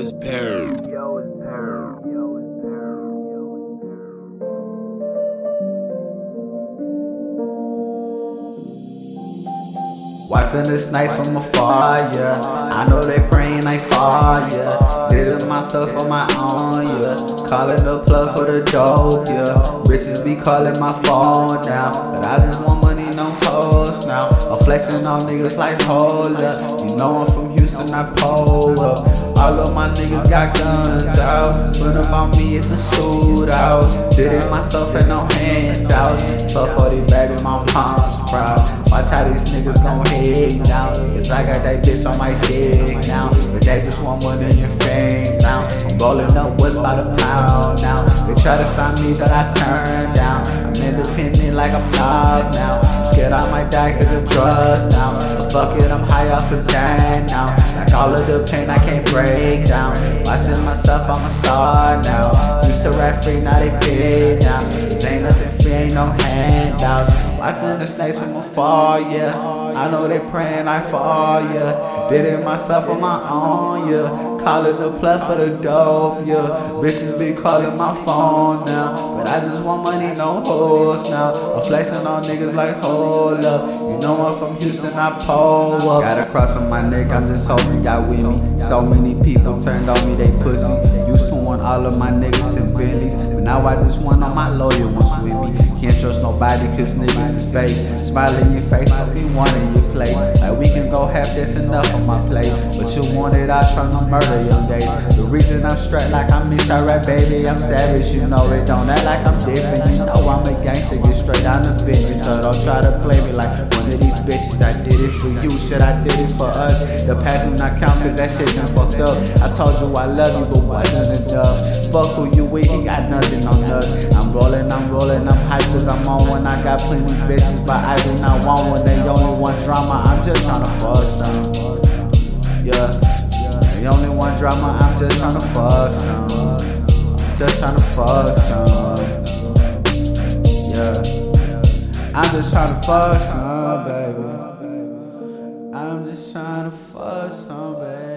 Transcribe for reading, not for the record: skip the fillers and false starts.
is Peril. Yo is Peril. Yo is Peril. Yo is Peril. Watching this night from afar, yeah. I know they praying I fall, yeah. Did it myself on my own, yeah. Calling the plug for the joke, yeah. Bitches be calling my phone now, but I just want money, no post now. I'm flexing on niggas like hold up. You know I'm from Houston, I pull up. All of my niggas got guns out, but about me it's a shootout. Did it myself and no handouts. Fuck 40 bag in my palms proud. Watch how these niggas gon' head now, cause I got that bitch on my dick now. But they just want more than your fame now. I'm rolling up what's by the pound now. They try to find me that I turned down. I'm independent like I'm loud now. I'm scared I might die cause of drugs now. But fuck it, I'm high off of Zan now. Like all of the pain I can't break down. Watching myself, I'm a star now. Used to rap free, now they pay now. Cause ain't nothing free, ain't no handouts. Watching the snakes from afar, yeah. I know they praying I fall, yeah. Did it myself on my own, yeah. Calling the plug for the dope, yeah. Bitches be calling my phone now, but I just want money, no hoes now. I'm flexing on niggas like hold up. You know I'm from Houston, I pull up. Got a cross on my neck, I'm just hoping you got with me. So many people turned on me, they pussy. Used to want all of my niggas in Bentley's, but now I just want all my loyal ones with me. Can't trust nobody cause niggas is fake. Smile in your face, but we want in your plate. Like we can go half, that's enough on my plate. But you want it, I try to murder young days. The reason I'm straight like I'm misdirect, baby, I'm savage, you know it. Don't act like I'm different, you know I'm a gangster. Get straight down the business, so don't try to play me like one of these bitches. I did it for you, shit, I did it for us. The past do not count cause that shit done fucked up. I told you I love you, but wasn't enough. Fuck who you with, he got nothing on us. I'm rolling, I'm hyped cause I'm on one. I got plenty bitches, but I do not want one. They only want drama, I'm just tryna fuck some. Yeah, they only want drama, I'm just tryna fuck some. Just tryna fuck some. Yeah, I'm just tryna fuck some, baby. I'm just tryna fuck some, baby.